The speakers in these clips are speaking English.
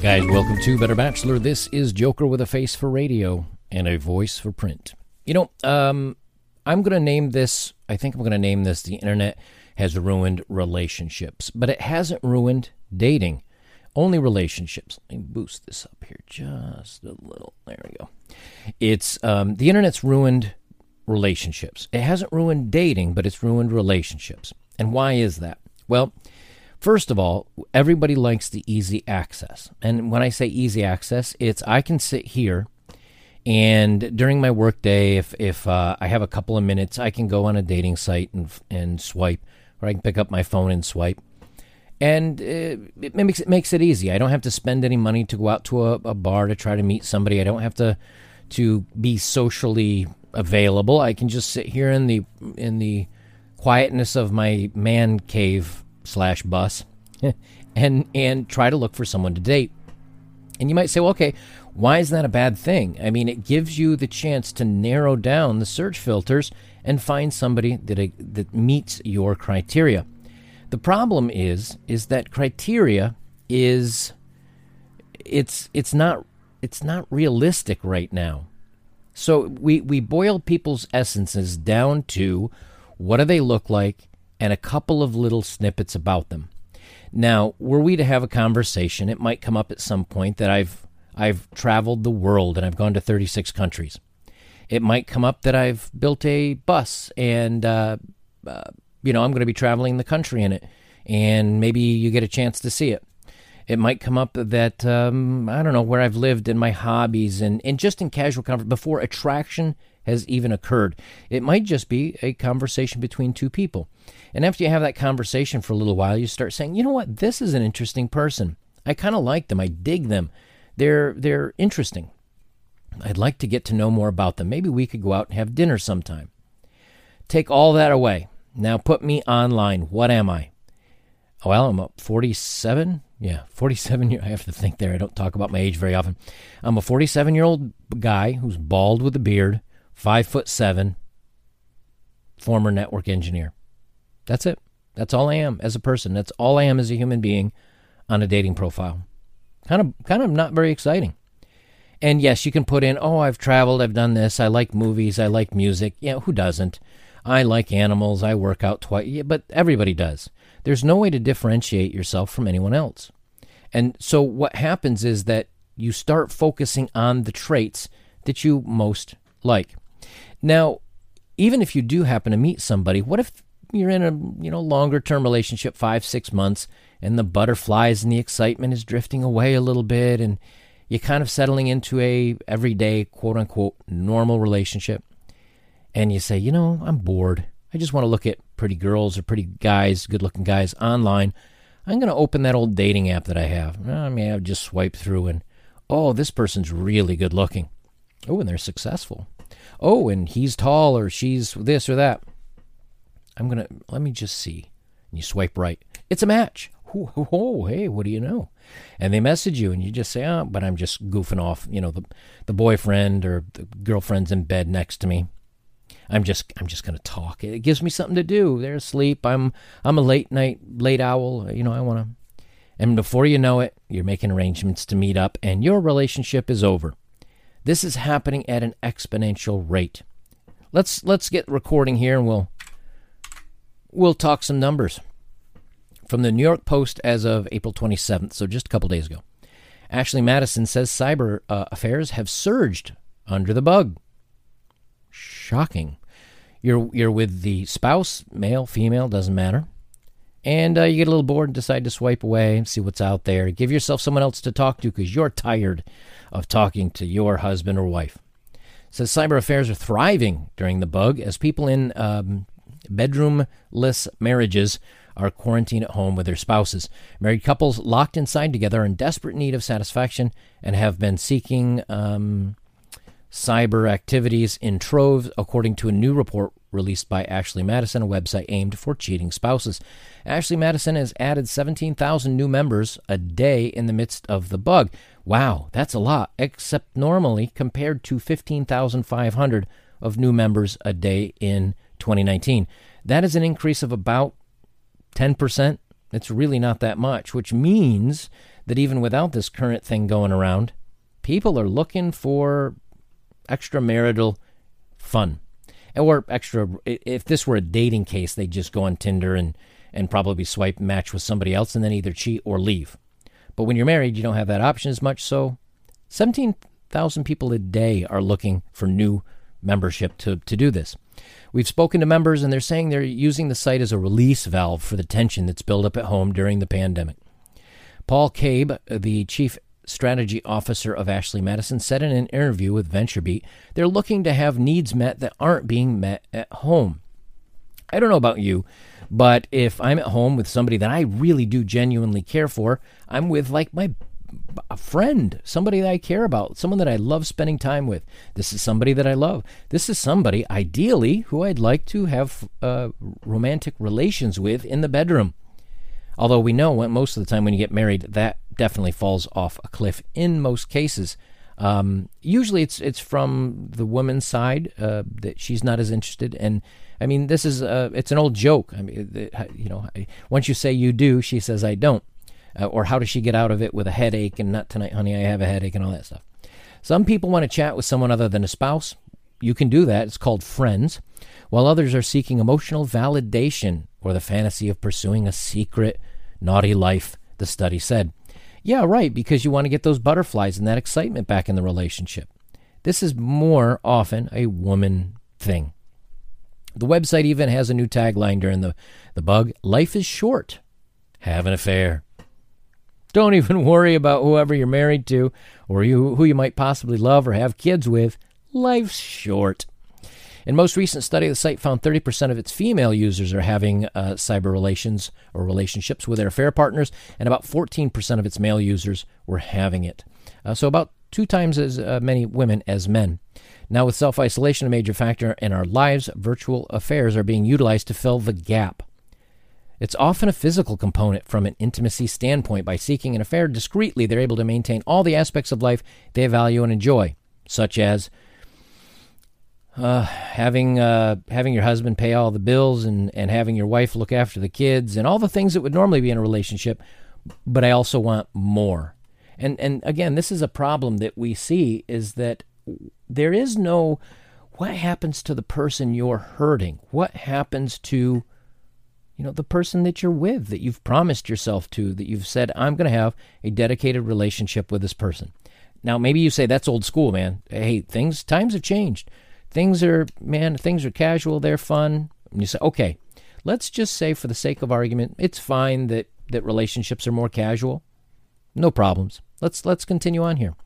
Guys, welcome to Better Bachelor. This is Joker with a face for radio and a voice for print. You know, I think I'm going to name this The Internet Has Ruined Relationships, but it hasn't ruined dating. Only relationships. Let me boost this up here just a little. There we go. It's the internet's ruined relationships. It hasn't ruined dating, but it's ruined relationships. And why is that? Well, first of all, everybody likes the easy access. And when I say easy access, it's I can sit here and during my workday, if I have a couple of minutes, I can go on a dating site and swipe, or I can pick up my phone and swipe. And it makes it easy. I don't have to spend any money to go out to a bar to try to meet somebody. I don't have to be socially available. I can just sit here in the quietness of my man cave / bus and try to look for someone to date. And you might say, well, okay, why is that a bad thing? I mean, it gives you the chance to narrow down the search filters and find somebody that meets your criteria. The problem is that criteria is it's not realistic right now. So we boil people's essences down to what do they look like and a couple of little snippets about them. Now, were we to have a conversation, it might come up at some point that I've traveled the world and I've gone to 36 countries. It might come up that I've built a bus and you know, I'm going to be traveling the country in it, and maybe you get a chance to see it. It might come up that, I don't know, where I've lived and my hobbies and just in casual conversation before attraction has even occurred. It might just be a conversation between two people. And after you have that conversation for a little while, you start saying, you know what, this is an interesting person. I kind of like them. I dig them. They're interesting. I'd like to get to know more about them. Maybe we could go out and have dinner sometime. Take all that away. Now put me online. What am I? Well, I'm 47. Yeah, 47 years. I have to think there. I don't talk about my age very often. I'm a 47-year-old guy who's bald with a beard, 5'7", former network engineer. That's it. That's all I am as a person. That's all I am as a human being on a dating profile. Kind of not very exciting. And yes, you can put in, oh, I've traveled, I've done this, I like movies, I like music. Yeah, who doesn't? I like animals, I work out twice, yeah, but everybody does. There's no way to differentiate yourself from anyone else. And so what happens is that you start focusing on the traits that you most like. Now, even if you do happen to meet somebody, what if you're in a longer-term relationship, 5-6 months, and the butterflies and the excitement is drifting away a little bit, and you're kind of settling into a everyday, quote-unquote, normal relationship? And you say, you know, I'm bored. I just want to look at pretty girls or pretty guys, good-looking guys online. I'm going to open that old dating app that I have. I mean, I'll just swipe through and, oh, this person's really good-looking. Oh, and they're successful. Oh, and he's tall or she's this or that. Let me just see. And you swipe right. It's a match. Oh, hey, what do you know? And they message you, and you just say, oh, but I'm just goofing off. You know, the boyfriend or the girlfriend's in bed next to me. I'm just going to talk. It gives me something to do. They're asleep. I'm a late owl. You know, I want to. And before you know it, you're making arrangements to meet up, and your relationship is over. This is happening at an exponential rate. Let's get recording here, and we'll talk some numbers from the New York Post as of April 27th. So just a couple days ago, Ashley Madison says cyber affairs have surged under the bug. Shocking. You're with the spouse, male, female, doesn't matter. And you get a little bored and decide to swipe away and see what's out there. Give yourself someone else to talk to because you're tired of talking to your husband or wife. It says cyber affairs are thriving during the bug as people in bedroomless marriages are quarantined at home with their spouses. Married couples locked inside together are in desperate need of satisfaction and have been seeking cyber activities in troves, according to a new report released by Ashley Madison, a website aimed for cheating spouses. Ashley Madison has added 17,000 new members a day in the midst of the bug. Wow, that's a lot, except normally compared to 15,500 of new members a day in 2019. That is an increase of about 10%, It's really not that much, which means that even without this current thing going around, people are looking for extramarital fun. Or extra, if this were a dating case, they'd just go on Tinder and probably swipe match with somebody else and then either cheat or leave. But when you're married, you don't have that option as much. So 17,000 people a day are looking for new membership to do this. We've spoken to members, and they're saying they're using the site as a release valve for the tension that's built up at home during the pandemic. Paul Cabe, the chief strategy officer of Ashley Madison, said in an interview with VentureBeat, they're looking to have needs met that aren't being met at home. I don't know about you, but if I'm at home with somebody that I really do genuinely care for, I'm with like a friend, somebody that I care about, someone that I love spending time with. This is somebody that I love. This is somebody, ideally, who I'd like to have romantic relations with in the bedroom. Although we know most of the time when you get married, that definitely falls off a cliff in most cases. Usually it's from the woman's side that she's not as interested. And I mean, this is it's an old joke. I mean, you know, once you say you do, she says I don't. Or how does she get out of it with a headache and not tonight, honey, I have a headache and all that stuff. Some people want to chat with someone other than a spouse. You can do that. It's called friends. While others are seeking emotional validation or the fantasy of pursuing a secret, naughty life, the study said. Yeah, right, because you want to get those butterflies and that excitement back in the relationship. This is more often a woman thing. The website even has a new tagline during the bug. Life is short. Have an affair. Don't even worry about whoever you're married to or who you might possibly love or have kids with. Life's short. In most recent study, the site found 30% of its female users are having cyber relations or relationships with their affair partners, and about 14% of its male users were having it. So about 2 times as many women as men. Now, with self-isolation a major factor in our lives, virtual affairs are being utilized to fill the gap. It's often a physical component from an intimacy standpoint. By seeking an affair discreetly, they're able to maintain all the aspects of life they value and enjoy, such as having your husband pay all the bills and having your wife look after the kids and all the things that would normally be in a relationship, but I also want more. And again, this is a problem that we see, is that there is no what happens to the person you're hurting, what happens to the person that you're with, that you've promised yourself to, that you've said, I'm going to have a dedicated relationship with this person. Now, maybe you say, that's old school, man. Hey, times have changed. Things are casual. They're fun. And you say, okay, let's just say for the sake of argument, it's fine that relationships are more casual. No problems. Let's continue on here.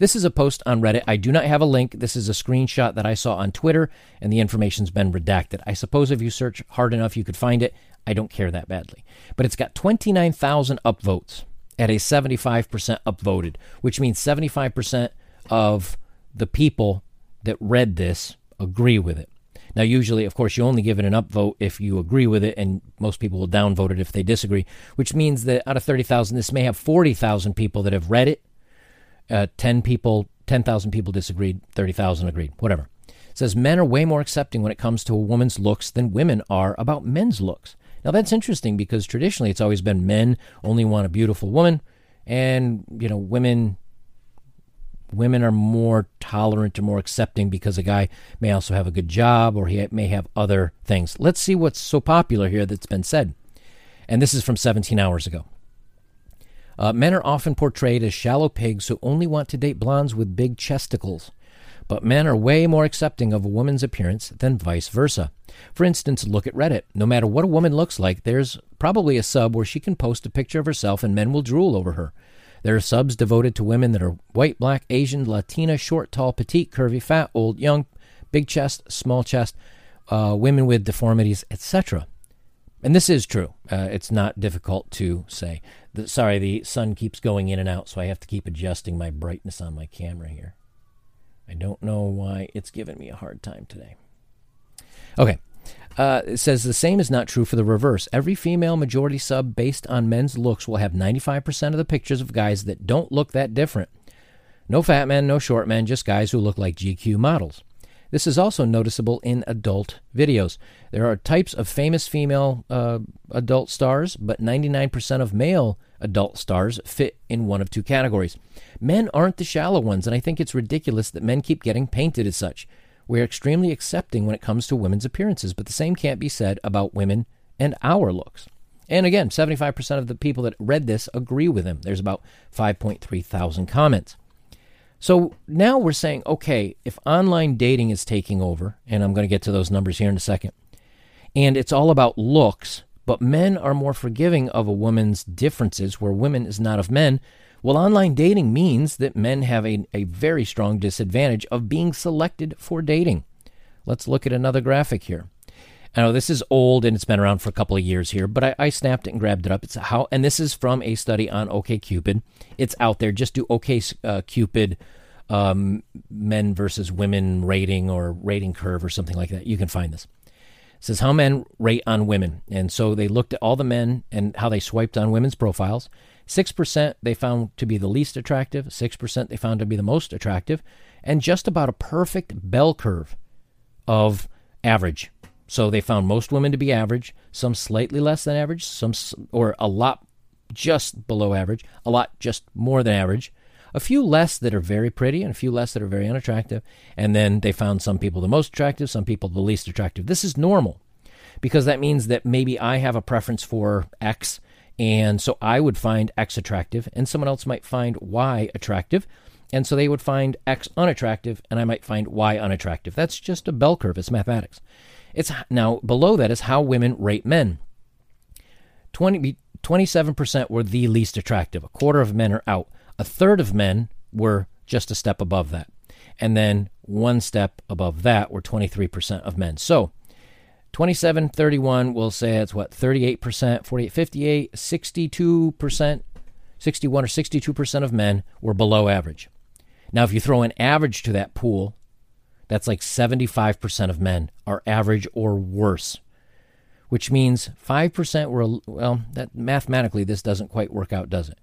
This is a post on Reddit. I do not have a link. This is a screenshot that I saw on Twitter, and the information's been redacted. I suppose if you search hard enough, you could find it. I don't care that badly. But it's got 29,000 upvotes at a 75% upvoted, which means 75% of the people that read this agree with it. Now, usually, of course, you only give it an upvote if you agree with it, and most people will downvote it if they disagree, which means that out of 30,000, this may have 40,000 people that have read it. 10,000 people disagreed, 30,000 agreed, whatever. It says men are way more accepting when it comes to a woman's looks than women are about men's looks. Now, that's interesting because traditionally it's always been men only want a beautiful woman, and, women are more tolerant or more accepting because a guy may also have a good job or he may have other things. Let's see what's so popular here that's been said. And this is from 17 hours ago. Men are often portrayed as shallow pigs who only want to date blondes with big chesticles. But men are way more accepting of a woman's appearance than vice versa. For instance, look at Reddit. No matter what a woman looks like, there's probably a sub where she can post a picture of herself and men will drool over her. There are subs devoted to women that are white, black, Asian, Latina, short, tall, petite, curvy, fat, old, young, big chest, small chest, women with deformities, etc. And this is true. It's not difficult to say. Sorry, the sun keeps going in and out, so I have to keep adjusting my brightness on my camera here. I don't know why it's giving me a hard time today. Okay. It says the same is not true for the reverse. Every female majority sub based on men's looks will have 95% of the pictures of guys that don't look that different. No fat men, no short men, just guys who look like GQ models. This is also noticeable in adult videos. There are types of famous female adult stars, but 99% of male adult stars fit in one of two categories. Men aren't the shallow ones, and I think it's ridiculous that men keep getting painted as such. We're extremely accepting when it comes to women's appearances, but the same can't be said about women and our looks. And again, 75% of the people that read this agree with him. There's about 5.3 thousand comments. So now we're saying, okay, if online dating is taking over, and I'm going to get to those numbers here in a second, and it's all about looks, but men are more forgiving of a woman's differences where women is not of men, well, online dating means that men have a very strong disadvantage of being selected for dating. Let's look at another graphic here. I know this is old and it's been around for a couple of years here, but I snapped it and grabbed it up. It's how, and this is from a study on OkCupid. It's out there. Just do OkCupid men versus women rating or rating curve or something like that. You can find this. It says how men rate on women. And so they looked at all the men and how they swiped on women's profiles. 6% they found to be the least attractive. 6% they found to be the most attractive. And just about a perfect bell curve of average. So they found most women to be average, some slightly less than average, some or a lot just below average, a lot just more than average, a few less that are very pretty and a few less that are very unattractive. And then they found some people the most attractive, some people the least attractive. This is normal because that means that maybe I have a preference for X, and so I would find X attractive and someone else might find Y attractive. And so they would find X unattractive and I might find Y unattractive. That's just a bell curve. It's mathematics. It's now below that is how women rate men. 27% were the least attractive. A quarter of men are out. A third of men were just a step above that. And then one step above that were 23% of men. So 27-31 will say it's what, 38%, 48-58, 62%, 61 or 62% of men were below average. Now, if you throw an average to that pool, that's like 75% of men are average or worse, which means 5% were, well, that mathematically this doesn't quite work out, does it?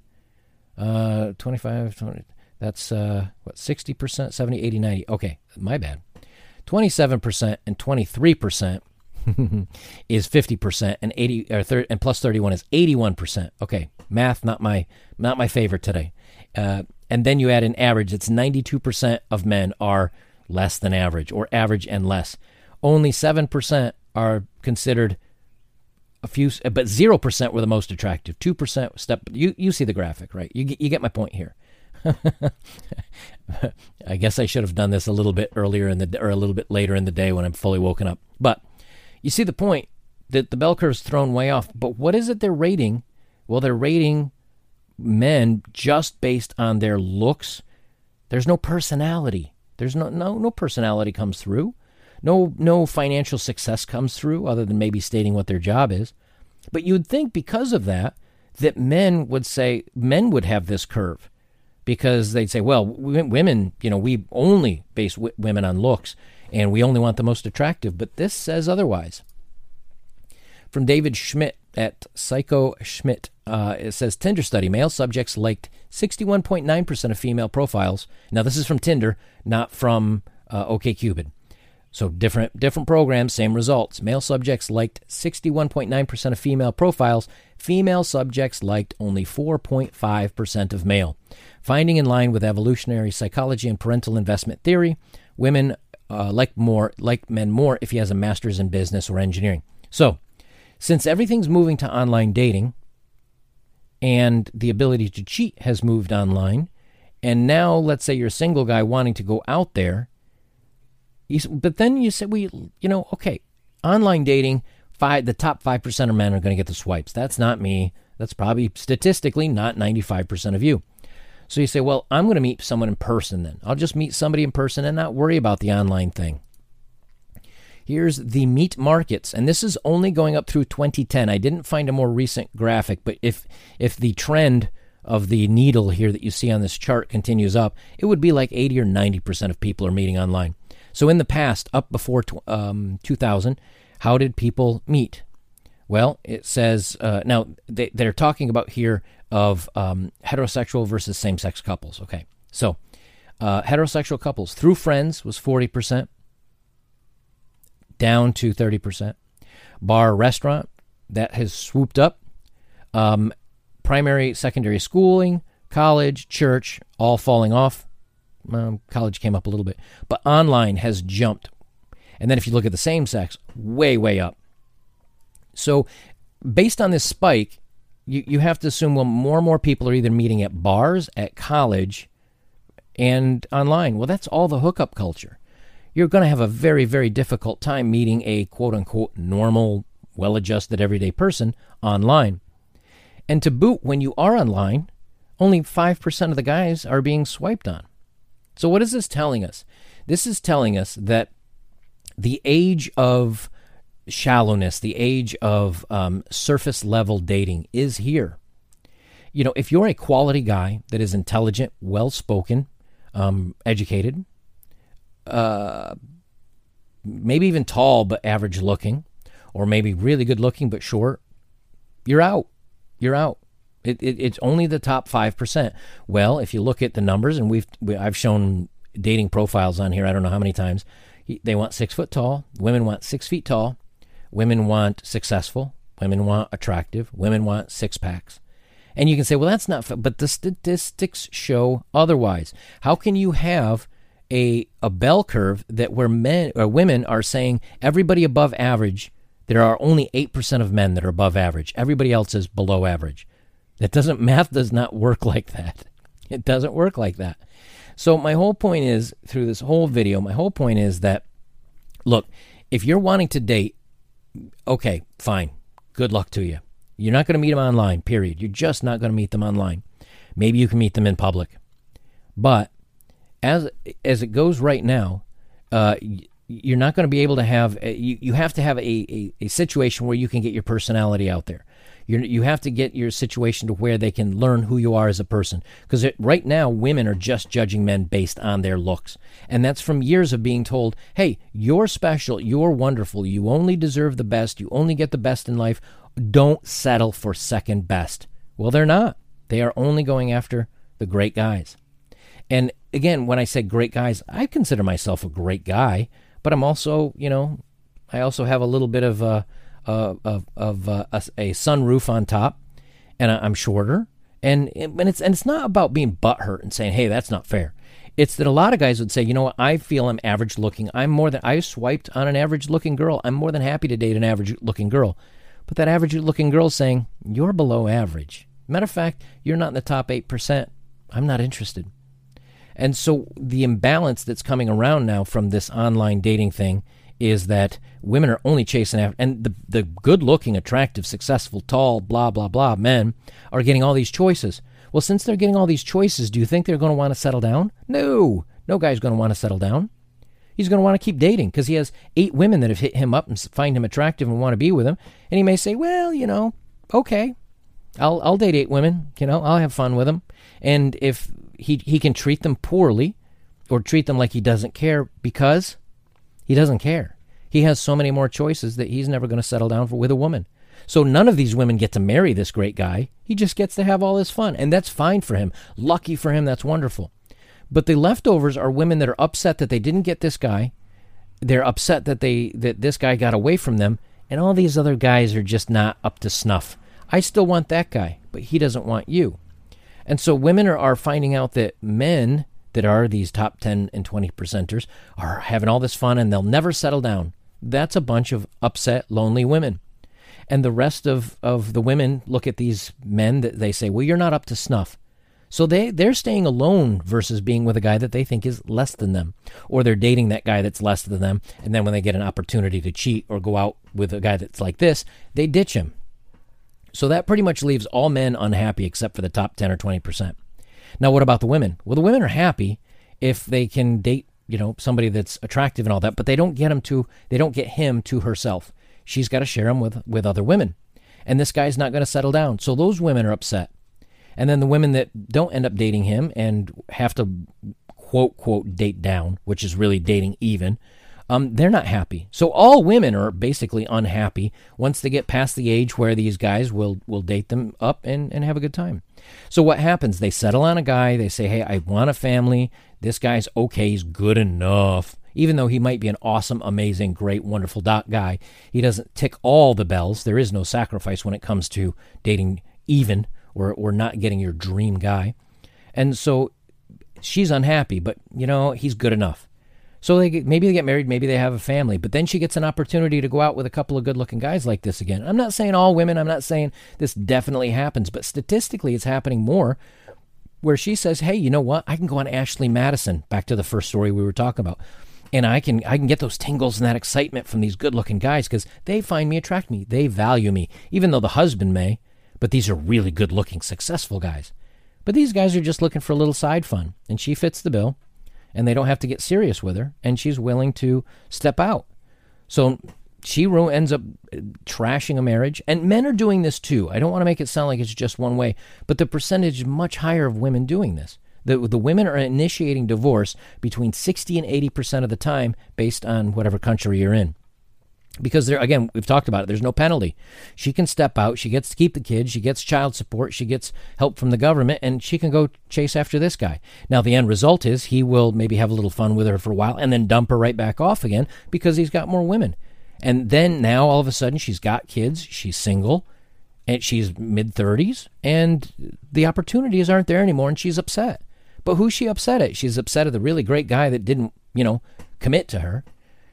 25, 20, that's what, 60%, 70, 80, 90. Okay, my bad. 27% and 23% is 50% and 80 or 30, and plus 31 is 81%. Okay, math not my favorite today. And then you add an average. It's 92% of men are less than average or average and less. Only 7% are considered a few, but 0% were the most attractive. 2% step. You see the graphic, right? You get my point here. I guess I should have done this a little bit earlier in the, or a little bit later in the day when I'm fully woken up. But you see the point that the bell curve's thrown way off. But what is it they're rating? Well, they're rating men just based on their looks. There's no personality. There's no personality comes through. No financial success comes through other than maybe stating what their job is. But you'd think because of that men would say, men would have this curve because they'd say, well, women, you know, we only base women on looks and we only want the most attractive. But this says otherwise. From David Schmidt at Psycho Schmidt, it says Tinder study, male subjects liked 61.9% of female profiles. Now, this is from Tinder, not from OkCupid. So different programs, same results. Male subjects liked 61.9% of female profiles. Female subjects liked only 4.5% of male. Finding in line with evolutionary psychology and parental investment theory, women like men more if he has a master's in business or engineering. So since everything's moving to online dating, and the ability to cheat has moved online. And now, let's say you're a single guy wanting to go out there. But then you say, well, you know, okay, online dating, the top 5% of men are going to get the swipes. That's not me. That's probably statistically not 95% of you. So you say, well, I'm going to meet someone in person then. I'll just meet somebody in person and not worry about the online thing. Here's the meat markets, and this is only going up through 2010. I didn't find a more recent graphic, but if the trend of the needle here that you see on this chart continues up, it would be like 80 or 90% of people are meeting online. So in the past, up before 2000, how did people meet? Well, it says, now they're talking about here of heterosexual versus same-sex couples. Okay, so heterosexual couples through friends was 40%. down to 30%. Bar, restaurant, that has swooped up. Primary, secondary schooling, college, church, all falling off. College came up a little bit. But online has jumped. And then if you look at the same sex, way, way up. So based on this spike, you have to assume, well, more and more people are either meeting at bars, at college, and online. Well, that's all the hookup culture. You're going to have a very, very difficult time meeting a quote-unquote normal, well-adjusted, everyday person online. And to boot, when you are online, only 5% of the guys are being swiped on. So what is this telling us? This is telling us that the age of shallowness, the age of surface-level dating is here. You know, if you're a quality guy that is intelligent, well-spoken, educated, maybe even tall but average-looking, or maybe really good-looking but short, you're out. You're out. It's only the top 5%. Well, if you look at the numbers, and I've shown dating profiles on here, I don't know how many times. They want 6 foot tall. Women want 6 feet tall. Women want successful. Women want attractive. Women want six packs. And you can say, well, that's not, but the statistics show otherwise. How can you have a bell curve that where men or women are saying everybody above average? There are only 8% of men that are above average. Everybody else is below average. Math does not work like that. It doesn't work like that. So my whole point is, through this whole video, my whole point is that, look, if you're wanting to date, okay, fine. Good luck to you. You're not going to meet them online, period. You're just not going to meet them online. Maybe you can meet them in public. But as it goes right now, you're not going to be able to have, you have to have a situation where you can get your personality out there. You have to get your situation to where they can learn who you are as a person. Because right now, women are just judging men based on their looks. And that's from years of being told, hey, you're special, you're wonderful, you only deserve the best, you only get the best in life, don't settle for second best. Well, they're not. They are only going after the great guys. And again, when I say great guys, I consider myself a great guy. But I'm also, you know, I also have a little bit of a sunroof on top, and I'm shorter, and it's not about being butthurt and saying, hey, that's not fair. It's that a lot of guys would say, you know what, I feel I'm average looking. I swiped on an average looking girl. I'm more than happy to date an average looking girl. But that average looking girl saying you're below average. Matter of fact, you're not in the top 8%. I'm not interested. And so the imbalance that's coming around now from this online dating thing is that women are only chasing after, and the good-looking, attractive, successful, tall, blah, blah, blah men are getting all these choices. Well, since they're getting all these choices, do you think they're going to want to settle down? No. No guy's going to want to settle down. He's going to want to keep dating because he has 8 women that have hit him up and find him attractive and want to be with him. And he may say, well, you know, okay, I'll date 8 women. You know, I'll have fun with them. And if he can treat them poorly or treat them like he doesn't care because he doesn't care. He has so many more choices that he's never going to settle down with a woman. So none of these women get to marry this great guy. He just gets to have all this fun, and that's fine for him. Lucky for him, that's wonderful. But the leftovers are women that are upset that they didn't get this guy. They're upset that this guy got away from them, and all these other guys are just not up to snuff. I still want that guy, but he doesn't want you. And so women are finding out that men that are these top 10 and 20%ers are having all this fun and they'll never settle down. That's a bunch of upset, lonely women. And the rest of the women look at these men that they say, well, you're not up to snuff. So they're staying alone versus being with a guy that they think is less than them. Or they're dating that guy that's less than them. And then when they get an opportunity to cheat or go out with a guy that's like this, they ditch him. So that pretty much leaves all men unhappy except for the top 10 or 20%. Now, what about the women? Well, the women are happy if they can date, you know, somebody that's attractive and all that, but they don't get him to herself. She's got to share him with other women. And this guy's not going to settle down. So those women are upset. And then the women that don't end up dating him and have to, quote, date down, which is really dating even, they're not happy. So all women are basically unhappy once they get past the age where these guys will date them up and have a good time. So what happens? They settle on a guy. They say, hey, I want a family. This guy's okay. He's good enough. even though he might be an awesome, amazing, great, wonderful guy, he doesn't tick all the bells. There is no sacrifice when it comes to dating even or not getting your dream guy. And so she's unhappy, but, you know, he's good enough. So maybe they get married, maybe they have a family, but then she gets an opportunity to go out with a couple of good-looking guys like this again. I'm not saying all women, I'm not saying this definitely happens, but statistically it's happening more where she says, hey, you know what? I can go on Ashley Madison, back to the first story we were talking about, and I can get those tingles and that excitement from these good-looking guys because they find me, attract me, they value me, even though the husband may, but these are really good-looking, successful guys. But these guys are just looking for a little side fun, and she fits the bill. And they don't have to get serious with her, and she's willing to step out. So she ends up trashing a marriage. And men are doing this too. I don't want to make it sound like it's just one way, but the percentage is much higher of women doing this. The women are initiating divorce between 60 and 80% of the time based on whatever country you're in. Because, again, we've talked about it. There's no penalty. She can step out. She gets to keep the kids. She gets child support. She gets help from the government, and she can go chase after this guy. Now, the end result is he will maybe have a little fun with her for a while and then dump her right back off again because he's got more women. And then now, all of a sudden, she's got kids. She's single, and she's mid-30s, and the opportunities aren't there anymore, and she's upset. But who's she upset at? She's upset at the really great guy that didn't, commit to her.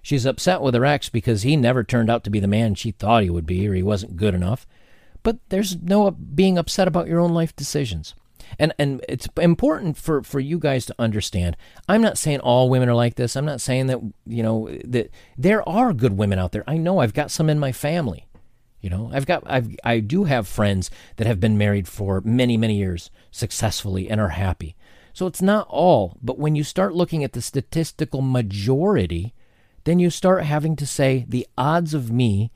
She's upset with her ex because he never turned out to be the man she thought he would be, or he wasn't good enough. But there's no being upset about your own life decisions. And it's important for you guys to understand. I'm not saying all women are like this. I'm not saying that, that there are good women out there. I know I've got some in my family. I do have friends that have been married for many, many years successfully and are happy. So it's not all, but when you start looking at the statistical majority, then you start having to say the odds of me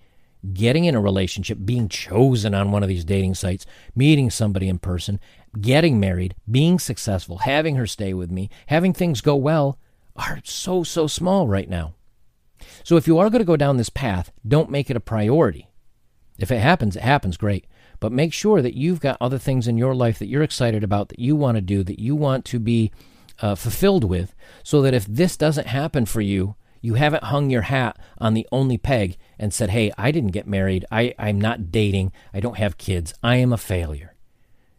getting in a relationship, being chosen on one of these dating sites, meeting somebody in person, getting married, being successful, having her stay with me, having things go well are so, so small right now. So if you are going to go down this path, don't make it a priority. If it happens, it happens, great. But make sure that you've got other things in your life that you're excited about, that you want to do, that you want to be fulfilled with, so that if this doesn't happen for you, you haven't hung your hat on the only peg and said, hey, I didn't get married. I'm not dating. I don't have kids. I am a failure.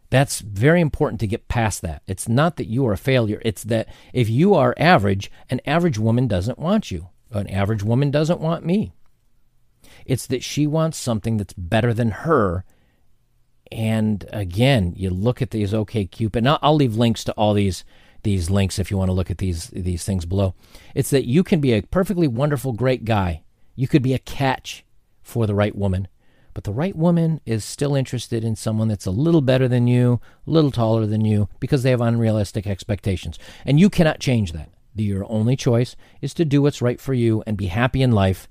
That's very important to get past that. It's not that you are a failure. It's that if you are average, an average woman doesn't want you. An average woman doesn't want me. It's that she wants something that's better than her. And again, you look at these OkCupid, and I'll leave links to all these links if you want to look at these things below. It's that you can be a perfectly wonderful, great guy. You could be a catch for the right woman. But the right woman is still interested in someone that's a little better than you, a little taller than you, because they have unrealistic expectations. And you cannot change that. Your only choice is to do what's right for you and be happy in life.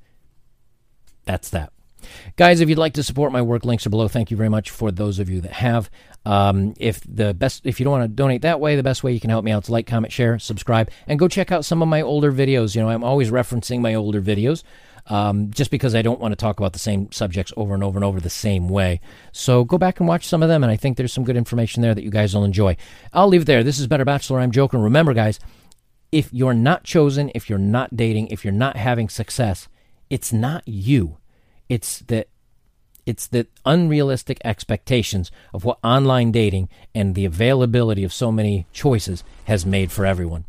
That's that. Guys, if you'd like to support my work, links are below. Thank you very much for those of you that have. If you don't want to donate that way, the best way you can help me out is like, comment, share, subscribe, and go check out some of my older videos. I'm always referencing my older videos just because I don't want to talk about the same subjects over and over and over the same way. So go back and watch some of them, and I think there's some good information there that you guys will enjoy. I'll leave it there. This is Better Bachelor. I'm joking. Remember, guys, if you're not chosen, if you're not dating, if you're not having success, it's not you. It's the unrealistic expectations of what online dating and the availability of so many choices has made for everyone.